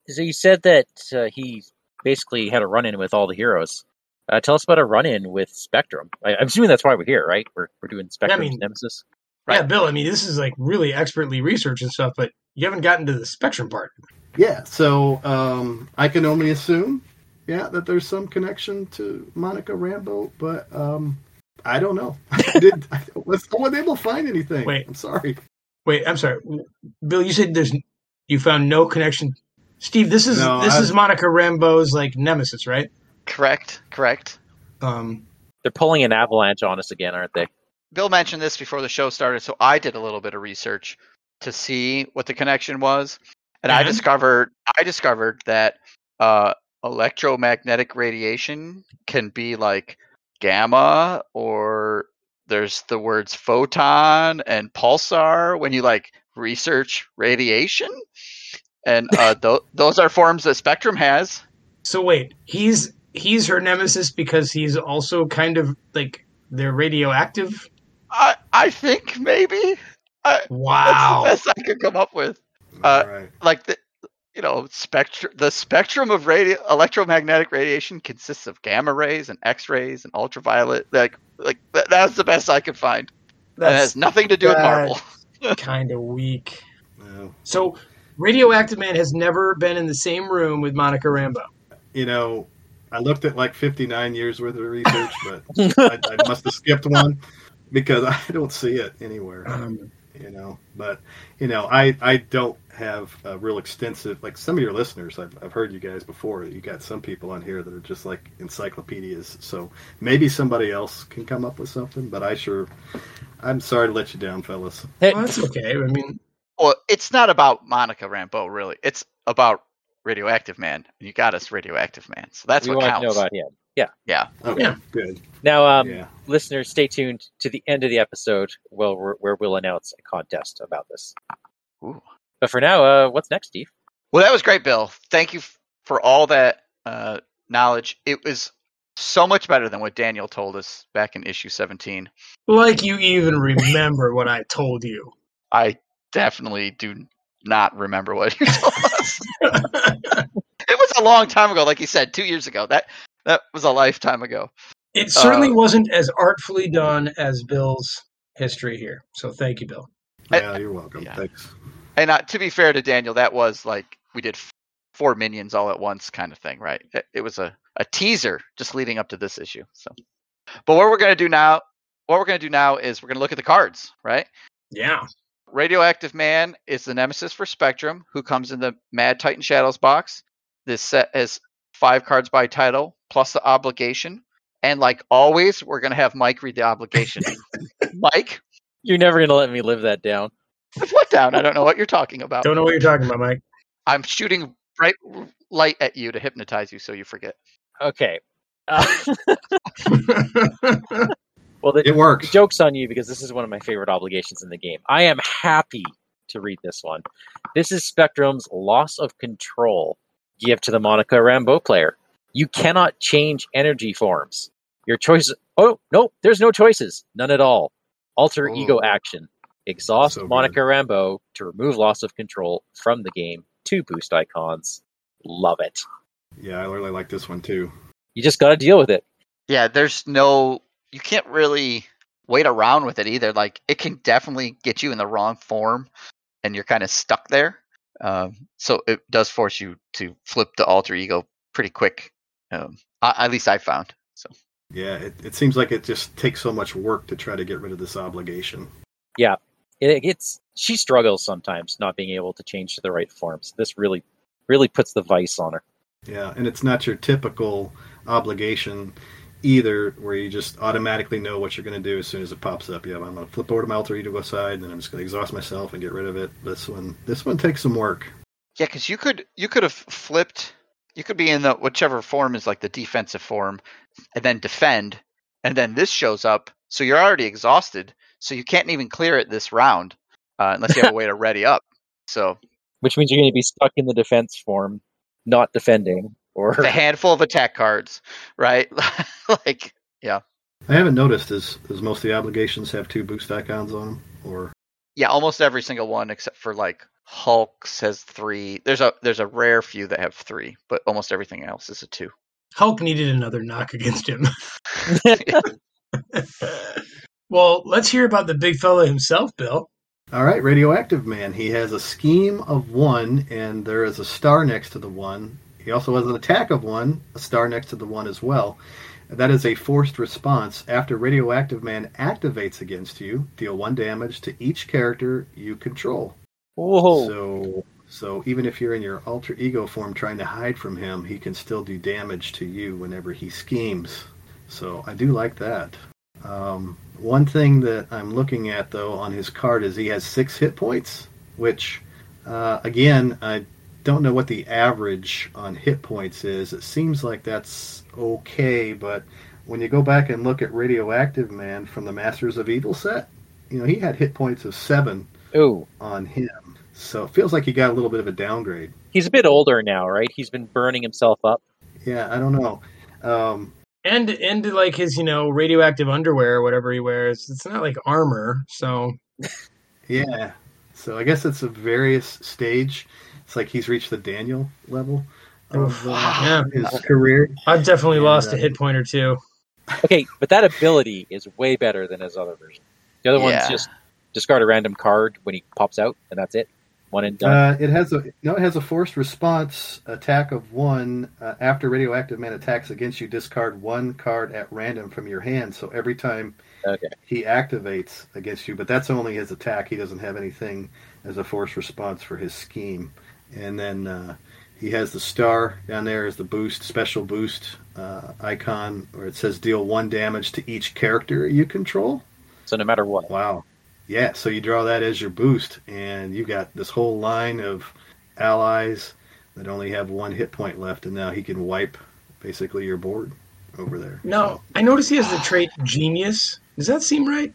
So you said that uh, he basically had a run-in with all the heroes. Uh, tell us about a run-in with Spectrum. I, I'm assuming that's why we're here, right? We're we're doing Spectrum's yeah, I mean, Nemesis. Right. Yeah, Bill, I mean, this is like really expertly researched and stuff, but you haven't gotten to the Spectrum part. Yeah, so um, I can only assume, yeah, that there's some connection to Monica Rambeau, but um, I don't know. I, didn't, I wasn't able to find anything. Wait, I'm sorry. Wait, I'm sorry. Bill, you said there's you found no connection. Steve, this is no, this I, is Monica Rambeau's like nemesis, right? Correct, correct. Um, They're pulling an avalanche on us again, aren't they? Bill mentioned this before the show started, so I did a little bit of research to see what the connection was, and mm-hmm. I discovered I discovered that uh, electromagnetic radiation can be like gamma, or there's the words photon and pulsar when you like research radiation. And uh, th- those are forms that Spectrum has. So wait, he's he's her nemesis because he's also kind of like they're radioactive. I I think maybe. I, wow, that's the best I could come up with. Uh, right. Like the you know spectrum the spectrum of radio electromagnetic radiation consists of gamma rays and X rays and ultraviolet. Like like that's the best I could find. That has nothing to do with Marvel. Kind of weak. No. So. Radioactive Man has never been in the same room with Monica Rambeau. You know, I looked at like fifty-nine years worth of research, but I, I must have skipped one because I don't see it anywhere. Um, you know, but, you know, I, I don't have a real extensive, like some of your listeners, I've, I've heard you guys before, you got some people on here that are just like encyclopedias. So maybe somebody else can come up with something, but I sure, I'm sorry to let you down, fellas. Well, that's okay. I mean... Well, it's not about Monica Rambeau, really. It's about Radioactive Man. You got us Radioactive Man. So that's we what counts. We want to know about him. Yeah. Yeah. Okay, yeah. Good. Now, um, yeah. Listeners, stay tuned to the end of the episode where, where we'll announce a contest about this. Ooh. But for now, uh, what's next, Steve? Well, that was great, Bill. Thank you for all that uh, knowledge. It was so much better than what Daniel told us back in issue seventeen. Like you even remember what I told you. I definitely do not remember what you told us. It was a long time ago, like you said, two years ago. That that was a lifetime ago. It certainly uh, wasn't as artfully done as Bill's history here. So thank you, Bill. Yeah, and, you're welcome. Yeah. Thanks. And uh, to be fair to Daniel, that was like we did f- four minions all at once kind of thing, right? It, it was a, a teaser just leading up to this issue. So, but what we're going to do now, what we're going to do now is we're going to look at the cards, right? Yeah. Radioactive Man is the nemesis for Spectrum, who comes in the Mad Titan Shadows box. This set has five cards by title, plus the obligation. And like always, we're going to have Mike read the obligation. Mike? You're never going to let me live that down. What down? I don't know what you're talking about. Don't know what you're talking about, Mike. I'm shooting bright light at you to hypnotize you so you forget. Okay. Uh- Well, the, it works. The joke's on you because this is one of my favorite obligations in the game. I am happy to read this one. This is Spectrum's Loss of Control. Give to the Monica Rambeau player. You cannot change energy forms. Your choices... Oh, no, there's no choices. None at all. Alter oh. ego action. Exhaust so Monica Rambeau to remove Loss of Control from the game to boost icons. Love it. Yeah, I really like this one too. You just got to deal with it. Yeah, there's no... You can't really wait around with it either. Like, it can definitely get you in the wrong form, and you're kind of stuck there. Um, so it does force you to flip the alter ego pretty quick. Um, I, at least I found. So yeah, it, it seems like it just takes so much work to try to get rid of this obligation. Yeah, it, it's she struggles sometimes not being able to change to the right forms. This really, really puts the vice on her. Yeah, and it's not your typical obligation either, where you just automatically know what you're going to do as soon as it pops up. Yeah, I'm going to flip over to my alter ego side, and then I'm just going to exhaust myself and get rid of it. This one, this one takes some work. Yeah, because you could, you could have flipped. You could be in the whichever form is like the defensive form, and then defend, and then this shows up. So you're already exhausted, so you can't even clear it this round uh, unless you have a way to ready up. So, which means you're going to be stuck in the defense form, not defending. Or a handful of attack cards, right? Like, yeah. I haven't noticed is, is most of the obligations have two boost icons on them, or yeah, almost every single one except for like Hulk has three. There's a there's a rare few that have three, but almost everything else is a two. Hulk needed another knock against him. Well, let's hear about the big fella himself, Bill. All right, Radioactive Man. He has a scheme of one, and there is a star next to the one. He also has an attack of one, a star next to the one as well. That is a forced response. After Radioactive Man activates against you, deal one damage to each character you control. Whoa. So, so even if you're in your alter ego form trying to hide from him, he can still do damage to you whenever he schemes. So I do like that. Um, one thing that I'm looking at, though, on his card is he has six hit points, which, uh, again, I... don't know what the average on hit points is. It seems like that's okay, but when you go back and look at Radioactive Man from the Masters of Evil set, you know, he had hit points of seven Ooh. on him. So it feels like he got a little bit of a downgrade. He's a bit older now, right? He's been burning himself up. Yeah, I don't know. Um, and, and like his, you know, radioactive underwear or whatever he wears, it's not like armor, so... Yeah, so I guess it's a various stage... It's like he's reached the Daniel level of uh, yeah. his career. I've definitely and, lost uh, a hit point or two. Okay, but that ability is way better than his other version. The other yeah. one's just discard a random card when he pops out, and that's it. One and done. Uh, it has a no. It has a forced response attack of one. Uh, after Radioactive Man attacks against you, discard one card at random from your hand. So every time okay. he activates against you, but that's only his attack. He doesn't have anything as a forced response for his scheme. And then uh, he has the star down there as the boost, special boost uh, icon, where it says deal one damage to each character you control. So no matter what. Wow. Yeah, so you draw that as your boost, and you got this whole line of allies that only have one hit point left, and now he can wipe basically your board over there. Now, so. I notice he has the trait Genius. Does that seem right?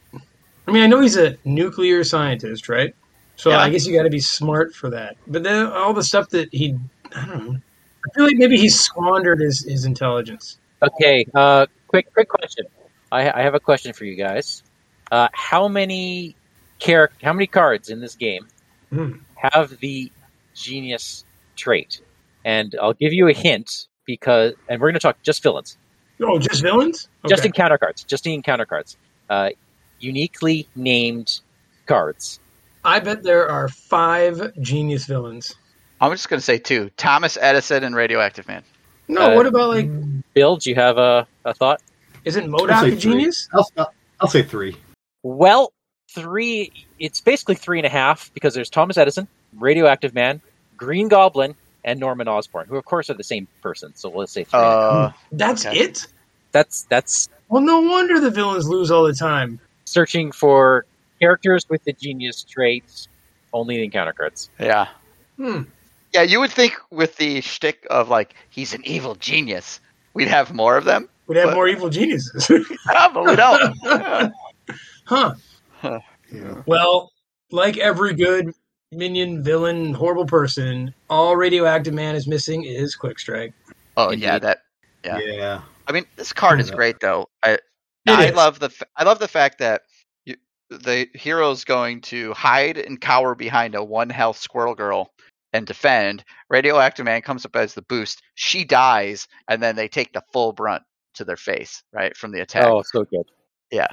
I mean, I know he's a nuclear scientist, right? So yeah. I guess you got to be smart for that. But then all the stuff that he, I don't know. I feel like maybe he squandered his, his intelligence. Okay, uh, quick quick question. I, I have a question for you guys. Uh, how many char- How many cards in this game mm. have the Genius trait? And I'll give you a hint because, and we're going to talk just villains. Oh, just villains? Okay. Just encounter cards. Just encounter cards. Uh, uniquely named cards. I bet there are five Genius villains. I'm just going to say two. Thomas Edison and Radioactive Man. No, uh, what about like... Bill, do you have a, a thought? Isn't M O D O K a genius? I'll, I'll say three. Well, three... It's basically three and a half because there's Thomas Edison, Radioactive Man, Green Goblin, and Norman Osborn, who of course are the same person. So let's say three. Uh, that's okay. it? That's That's... Well, no wonder the villains lose all the time. Searching for... characters with the Genius traits, only the encounter cards. Yeah. Hmm. Yeah, you would think with the shtick of, like, he's an evil genius, we'd have more of them. We'd have but... more evil geniuses. Yeah, but we don't. Yeah. Huh. huh. Yeah. Well, like every good minion, villain, horrible person, all Radioactive Man is missing is Quick Strike. Oh, Indeed. yeah, that Yeah. Yeah. I mean, this card is great, though. I I is. love the I love the fact that you, the hero's going to hide and cower behind a one health Squirrel Girl and defend. Radioactive Man comes up as the boost. She dies, and then they take the full brunt to their face, right, from the attack. Oh, so good. Yeah.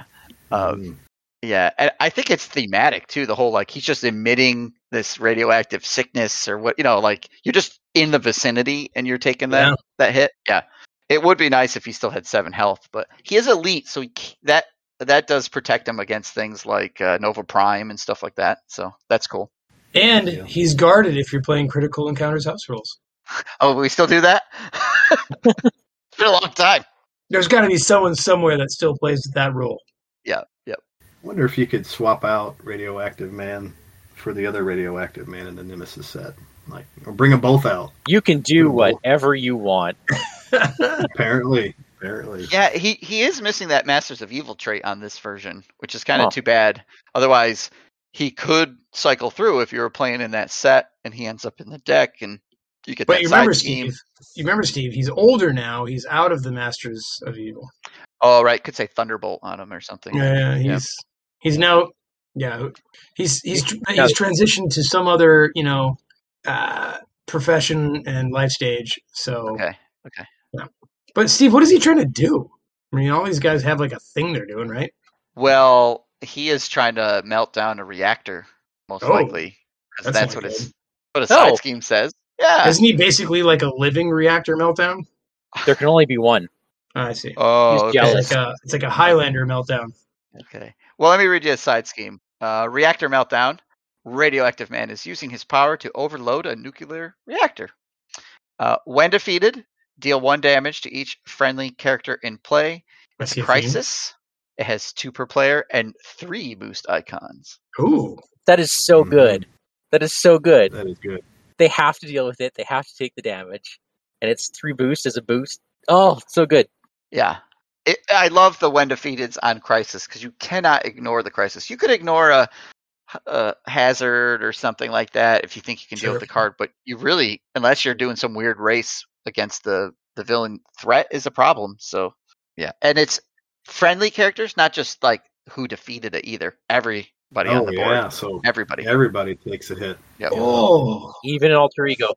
Um, mm. Yeah, and I think it's thematic, too, the whole, like, he's just emitting this radioactive sickness or what, you know, like, you're just in the vicinity and you're taking that, yeah. that hit. Yeah. It would be nice if he still had seven health, but he is elite, so he, that that does protect him against things like uh, Nova Prime and stuff like that, so that's cool. And he's guarded if you're playing Critical Encounters House Rules. Oh, we still do that? It's been a long time. There's got to be someone somewhere that still plays that rule. Yeah, yep. I wonder if you could swap out Radioactive Man for the other Radioactive Man in the Nemesis set. Like, or bring them both out. You can do whatever you want. Apparently. Apparently. Yeah, he, he is missing that Masters of Evil trait on this version, which is kind of huh. too bad. Otherwise, he could cycle through if you were playing in that set and he ends up in the deck and you get but that you remember, Steve, you remember, Steve, he's older now. He's out of the Masters of Evil. Oh, right. Could say Thunderbolt on him or something. Yeah, yeah he's... Yeah. He's now, yeah, he's he's he's transitioned to some other, you know, uh, profession and life stage. So okay, okay. Yeah. But Steve, what is he trying to do? I mean, all these guys have like a thing they're doing, right? Well, he is trying to melt down a reactor, most oh, likely, because that's, that's what it's what a side oh. scheme says. Yeah, isn't he basically like a living reactor meltdown? There can only be one. Oh, I see. Oh, he's jealous. It's like a, it's like a Highlander meltdown. Okay. Well, let me read you a side scheme. Uh, reactor meltdown. Radioactive Man is using his power to overload a nuclear reactor. Uh, when defeated, deal one damage to each friendly character in play. It's a crisis. It has two per player and three boost icons. Ooh. That is so good. That is so good. That is good. They have to deal with it. They have to take the damage. And it's three boost as a boost. Oh, so good. Yeah. It, I love the when defeateds on crisis because you cannot ignore the crisis. You could ignore a, a hazard or something like that if you think you can sure. deal with the card, but you really, unless you're doing some weird race against the, the villain, threat is a problem. So, yeah. And it's friendly characters, not just like who defeated it either. Everybody oh, on the board. Yeah. So everybody. Everybody takes a hit. Yep. Oh. Even an alter ego.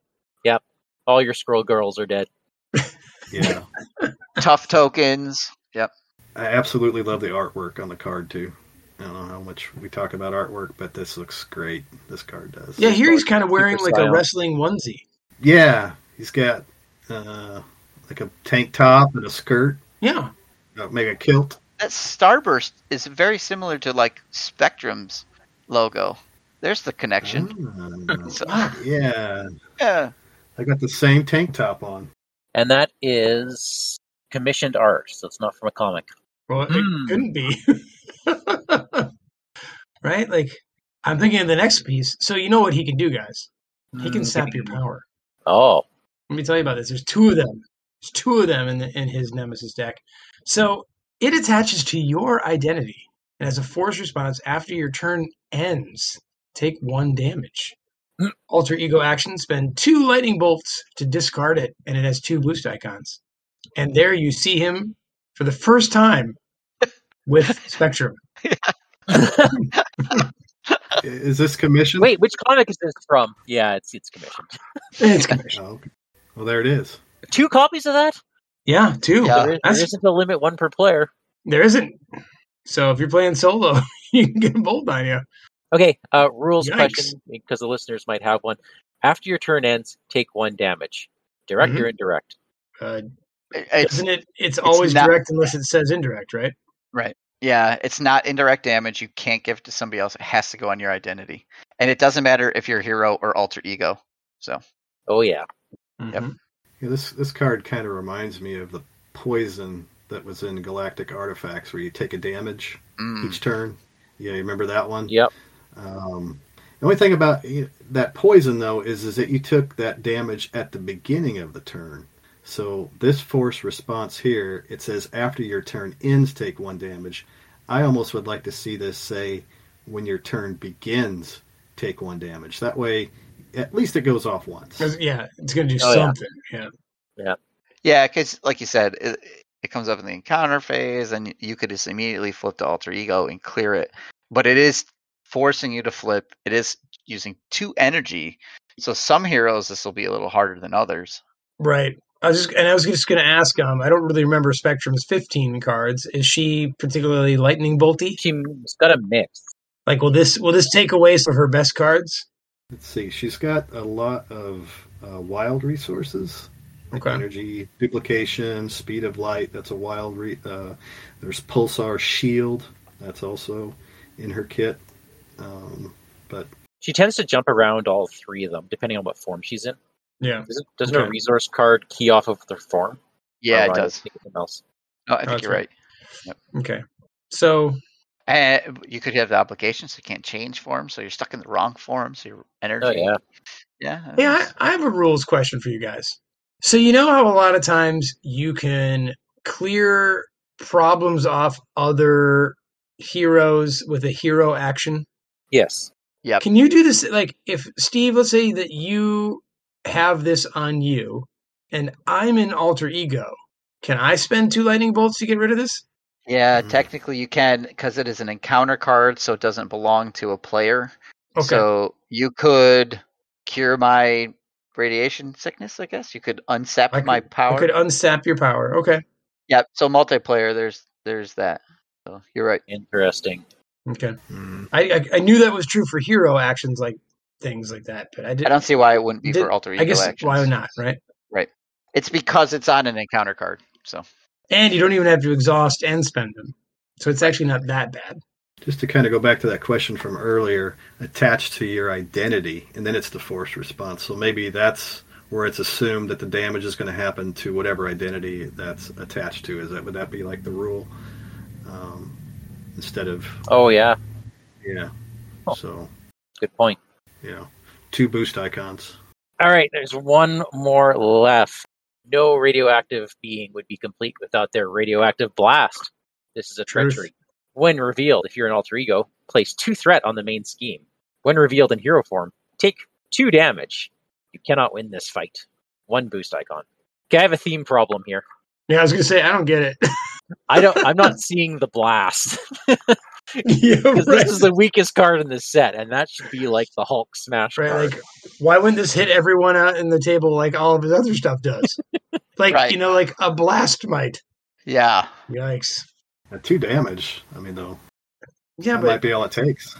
Yep. All your Squirrel Girls are dead. Yeah. Tough tokens. Yep. I absolutely love the artwork on the card too. I don't know how much we talk about artwork, but this looks great. This card does. Yeah, here he's kind of wearing like a wrestling onesie. Yeah, he's got uh, like a tank top and a skirt. Yeah, uh, maybe a kilt. That Starburst is very similar to like Spectrum's logo. There's the connection. Uh, so, yeah. Yeah. I got the same tank top on. And that is commissioned art, so it's not from a comic. Well, it mm. couldn't be. Right? Like, I'm thinking of the next piece. So you know what he can do, guys? He can mm, sap your power. Oh. Let me tell you about this. There's two of them. There's two of them in, the, in his Nemesis deck. So it attaches to your identity. And as a force response, after your turn ends, take one damage. Alter Ego action, spend two lightning bolts to discard it, and it has two boost icons. And there you see him for the first time with Spectrum. Is this commissioned? Wait, which comic is this from? Yeah, it's it's commissioned. It's commissioned. Oh, okay. Well, there it is. Two copies of that? Yeah, two. Yeah, there, is, there isn't a limit, one per player. There isn't. So if you're playing solo, you can get a bolt on you. Okay, uh, rules Yikes. question, because the listeners might have one. After your turn ends, take one damage. Direct mm-hmm. or indirect? Uh, Isn't it? It's, it's always not direct unless it says indirect, right? Right. Yeah, it's not indirect damage. You can't give to somebody else. It has to go on your identity. And it doesn't matter if you're hero or alter ego. So. Oh, yeah. Mm-hmm. Yep. Yeah, this, this card kind of reminds me of the poison that was in Galactic Artifacts, where you take a damage mm. each turn. Yeah, you remember that one? Yep. Um, the only thing about that poison, though, is, is that you took that damage at the beginning of the turn. So this force response here, it says after your turn ends, take one damage. I almost would like to see this say when your turn begins, take one damage. That way, at least it goes off once. Yeah, it's going to do oh, something. Yeah. yeah. Yeah, because like you said, it, it comes up in the encounter phase, and you could just immediately flip to alter ego and clear it. But it is forcing you to flip. It is using two energy. So some heroes, this will be a little harder than others. Right. I was just, and I was just going to ask, um, I don't really remember Spectrum's fifteen cards. Is she particularly lightning bolty? She's got a mix. Like, will this will this take away some of her best cards? Let's see. She's got a lot of uh, wild resources. Okay. Energy, duplication, speed of light. That's a wild. Re- uh, there's Pulsar Shield. That's also in her kit. Um, but she tends to jump around all three of them, depending on what form she's in. Yeah. Doesn't, doesn't okay. a resource card key off of their form? Yeah, or it does. Else? No, I think oh, you're right. Yep. Okay. So... Uh, you could have the applications, so you can't change form, so you're stuck in the wrong form, so your energy... Oh, yeah. Yeah, yeah I, I have a rules question for you guys. So you know how a lot of times you can clear problems off other heroes with a hero action? Yes. Yeah. Can you do this, like, if, Steve, let's say that you... have this on you, and I'm an alter ego. Can I spend two lightning bolts to get rid of this? Yeah, mm-hmm. Technically you can, because it is an encounter card, so it doesn't belong to a player. Okay. So you could cure my radiation sickness, I guess. You could unsap I my could, power. I could unsap your power. Okay. Yeah, so multiplayer, there's there's that. So you're right. Interesting. Okay. Mm. I, I I knew that was true for hero actions, like things like that, but I, I don't see why it wouldn't be did, for alter ego I guess actions. Why not, right? Right. It's because it's on an encounter card, so. And you don't even have to exhaust and spend them, so it's actually not that bad. Just to kind of go back to that question from earlier, attached to your identity, and then it's the forced response. So maybe that's where it's assumed that the damage is going to happen to whatever identity that's attached to. Is that would that be like the rule um, instead of? Oh yeah. Yeah. Oh. So. Good point. Yeah, two boost icons. All right, there's one more left. No radioactive being would be complete without their radioactive blast. This is a treachery. Earth. When revealed, if you're an alter ego, place two threat on the main scheme. When revealed in hero form, take two damage. You cannot win this fight. One boost icon. Okay, I have a theme problem here. Yeah, I was going to say, I don't get it. I don't. I'm not seeing the blast. Yeah, right. This is the weakest card in this set, and that should be like the Hulk smash right, card. Like, why wouldn't this hit everyone out in the table like all of his other stuff does? Like, right. You know, like a blast might. Yeah. Yikes. Uh, two damage. I mean, though. Yeah, that but... might be all it takes.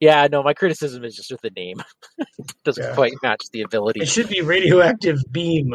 Yeah, no, my criticism is just with the name. It doesn't yeah. quite match the ability. It should be radioactive beam.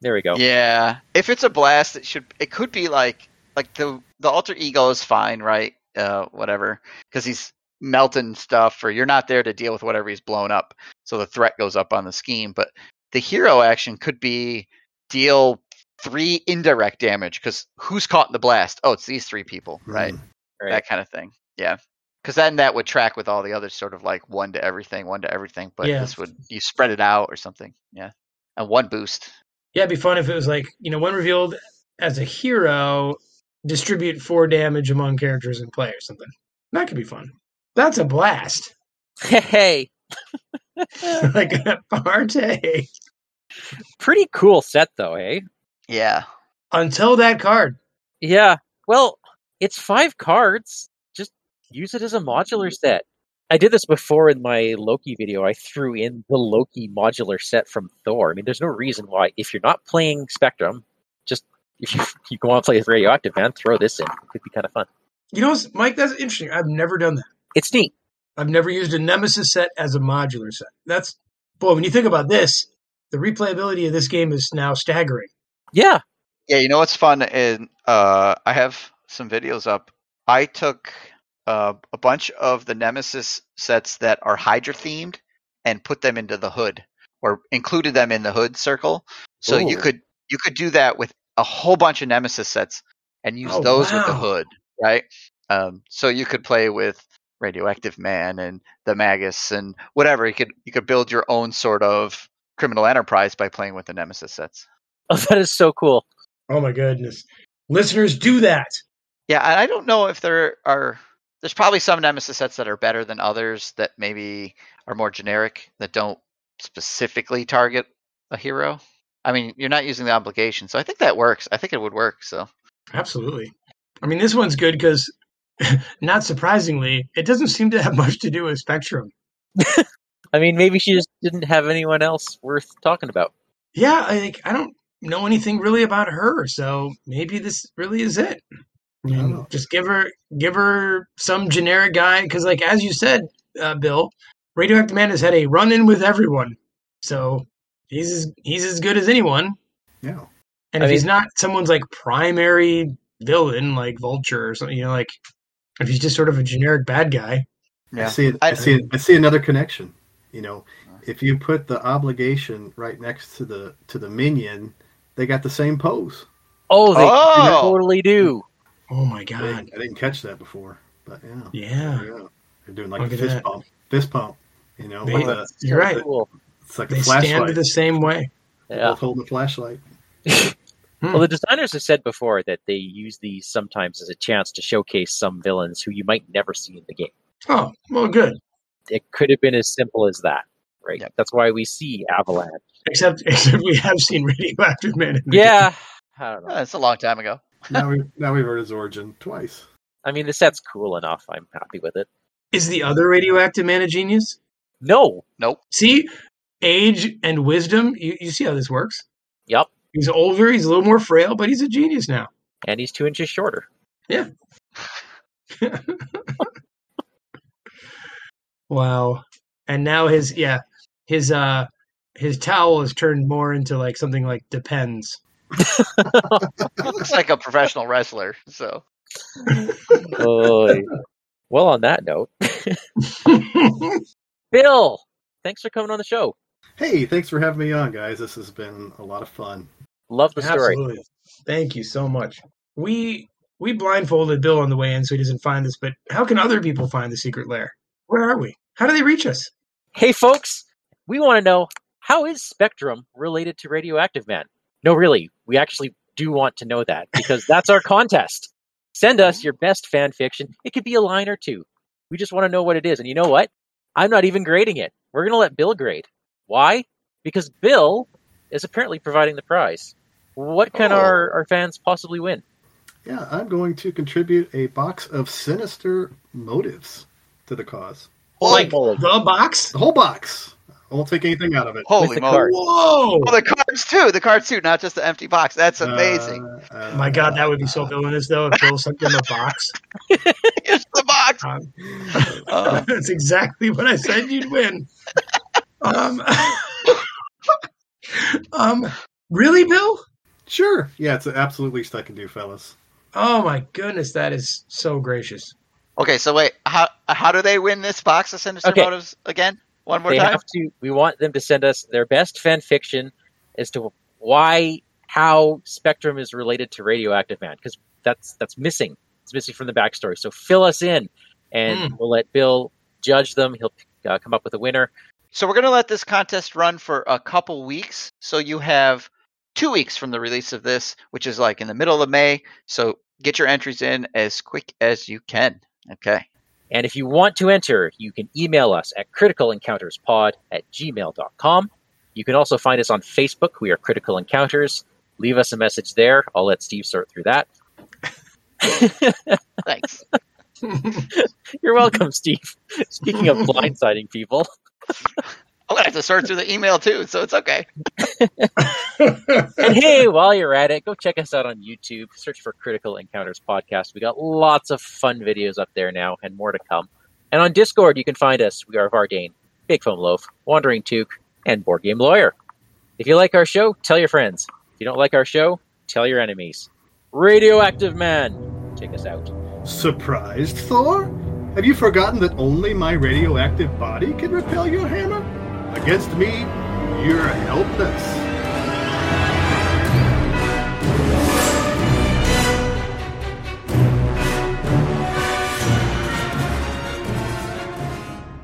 There we go. Yeah. If it's a blast, it should. It could be like, like the, the alter ego is fine, right? Uh, whatever, because he's melting stuff, or you're not there to deal with whatever he's blown up, so the threat goes up on the scheme. But the hero action could be deal three indirect damage, because who's caught in the blast? Oh, it's these three people, right? Mm-hmm. Right. That kind of thing. Yeah, because then that would track with all the others, sort of like one to everything, one to everything. But yeah. This would you spread it out or something? Yeah, and one boost. Yeah, it'd be fun if it was like, you know, when revealed as a hero, distribute four damage among characters in play or something. That could be fun. That's a blast. Hey. Like a party. Pretty cool set, though, eh? Yeah. Until that card. Yeah. Well, it's five cards. Just use it as a modular set. I did this before in my Loki video. I threw in the Loki modular set from Thor. I mean, there's no reason why, if you're not playing Spectrum, just If you, you go on and play with Radioactive Man, throw this in. It could be kind of fun. You know, Mike, that's interesting. I've never done that. It's neat. I've never used a Nemesis set as a modular set. That's, boy, when you think about this, the replayability of this game is now staggering. Yeah. Yeah, you know what's fun? And uh, I have some videos up. I took uh, a bunch of the Nemesis sets that are Hydra-themed and put them into the hood, or included them in the hood circle. So Ooh. you could you could do that with a whole bunch of Nemesis sets and use oh, those wow. with the hood, right? Um, so you could play with Radioactive Man and the Magus and whatever. You could you could build your own sort of criminal enterprise by playing with the Nemesis sets. Oh, that is so cool. Oh, my goodness. Listeners, do that. Yeah, I don't know if there are... There's probably some Nemesis sets that are better than others that maybe are more generic, that don't specifically target a hero. I mean, you're not using the obligation. So I think that works. I think it would work. So absolutely. I mean, this one's good because, not surprisingly, it doesn't seem to have much to do with Spectrum. I mean, maybe she just didn't have anyone else worth talking about. Yeah, like, I don't know anything really about her, so maybe this really is it. I mean, oh. Just give her give her some generic guy, because, like, as you said, uh, Bill, Radioactive Man has had a run-in with everyone, so he's as, he's as good as anyone. Yeah, and I if mean, he's not someone's, like, primary villain, like Vulture or something, you know, like, if he's just sort of a generic bad guy. Yeah. I see it, I, I see it, I see another connection. You know, if you put the obligation right next to the to the minion, they got the same pose. Oh, they oh! totally do. Oh my god! I didn't, I didn't catch that before, but yeah, yeah, yeah. They're doing like Look a fist that. pump, fist pump. You know, they, the, you're right. The, it's like they the flashlight. Stand the same way. Yeah, both holding the flashlight. Well, the designers have said before that they use these sometimes as a chance to showcase some villains who you might never see in the game. Oh, well, good. It could have been as simple as that, right? Yep. That's why we see Avalanche. Except, except we have seen Radioactive Man. In the yeah, game. I don't know. It's a long time ago. now we now we've heard his origin twice. I mean, the set's cool enough. I'm happy with it. Is the other Radioactive Man a genius? No, nope. See, age and wisdom. You you see how this works? Yep. He's older. He's a little more frail, but he's a genius now. And he's two inches shorter. Yeah. Wow. And now his, yeah, his uh, his towel has turned more into like something like Depends. He looks like a professional wrestler, so. Oh, well, on that note, Bill, thanks for coming on the show. Hey, thanks for having me on, guys. This has been a lot of fun. Love the story. Absolutely. Thank you so much. We we blindfolded Bill on the way in so he doesn't find this, but how can other people find the secret lair? Where are we? How do they reach us? Hey, folks, we want to know, how is Spectrum related to Radioactive Man? No, really, we actually do want to know that, because that's our contest. Send us your best fan fiction. It could be a line or two. We just want to know what it is. And you know what? I'm not even grading it. We're going to let Bill grade. Why? Because Bill is apparently providing the prize. What can oh. our, our fans possibly win? Yeah, I'm going to contribute a box of Sinister Motives to the cause. Holy like moly. The box? The whole box. I won't take anything out of it. Holy moly. Whoa! Oh, the cards too. The cards too, not just the empty box. That's amazing. Uh, uh, My God, that would be so villainous though if Bill sent them a box. It's the box. Um, uh, that's exactly what I said you'd win. Um, um, really, Bill? Sure. Yeah, it's the absolute least I can do, fellas. Oh my goodness, that is so gracious. Okay, so wait, how how do they win this box of Sinister okay. Motives again? One more they time? Have to, we want them to send us their best fan fiction as to why, how Spectrum is related to Radioactive Man, because that's that's missing. It's missing from the backstory. So fill us in, and mm. we'll let Bill judge them. He'll uh, come up with a winner. So we're going to let this contest run for a couple weeks. So you have two weeks from the release of this, which is like in the middle of May. So get your entries in as quick as you can. Okay. And if you want to enter, you can email us at critical encounters pod at gmail dot com. You can also find us on Facebook. We are Critical Encounters. Leave us a message there. I'll let Steve sort through that. Thanks. You're welcome, Steve. Speaking of blindsiding people. I'm going to have to sort through the email too, so it's okay. And hey, while you're at it, go check us out on YouTube. Search for Critical Encounters Podcast. We got lots of fun videos up there now and more to come. And on Discord, you can find us. We are Vardane, Big Foam Loaf, Wandering Took, and Board Game Lawyer. If you like our show, tell your friends. If you don't like our show, tell your enemies. Radioactive Man, check us out. Surprised, Thor? Have you forgotten that only my radioactive body can repel your hammer? Against me, you're helpless.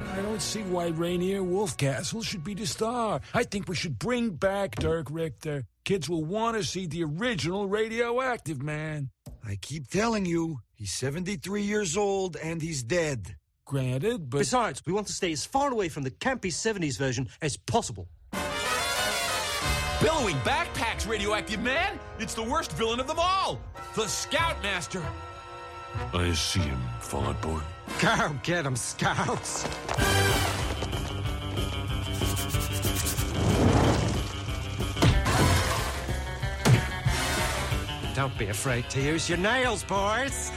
I don't see why Rainier Wolfcastle should be the star. I think we should bring back Dirk Richter. Kids will want to see the original Radioactive Man. I keep telling you, he's seventy-three years old and he's dead. Granted, but... Besides, we want to stay as far away from the campy seventies version as possible. billowing backpacks, Radioactive Man. It's the worst villain of them all, the Scoutmaster. I see him, Falloutborn. Go get him, Scouts. Don't be afraid to use your nails, boys.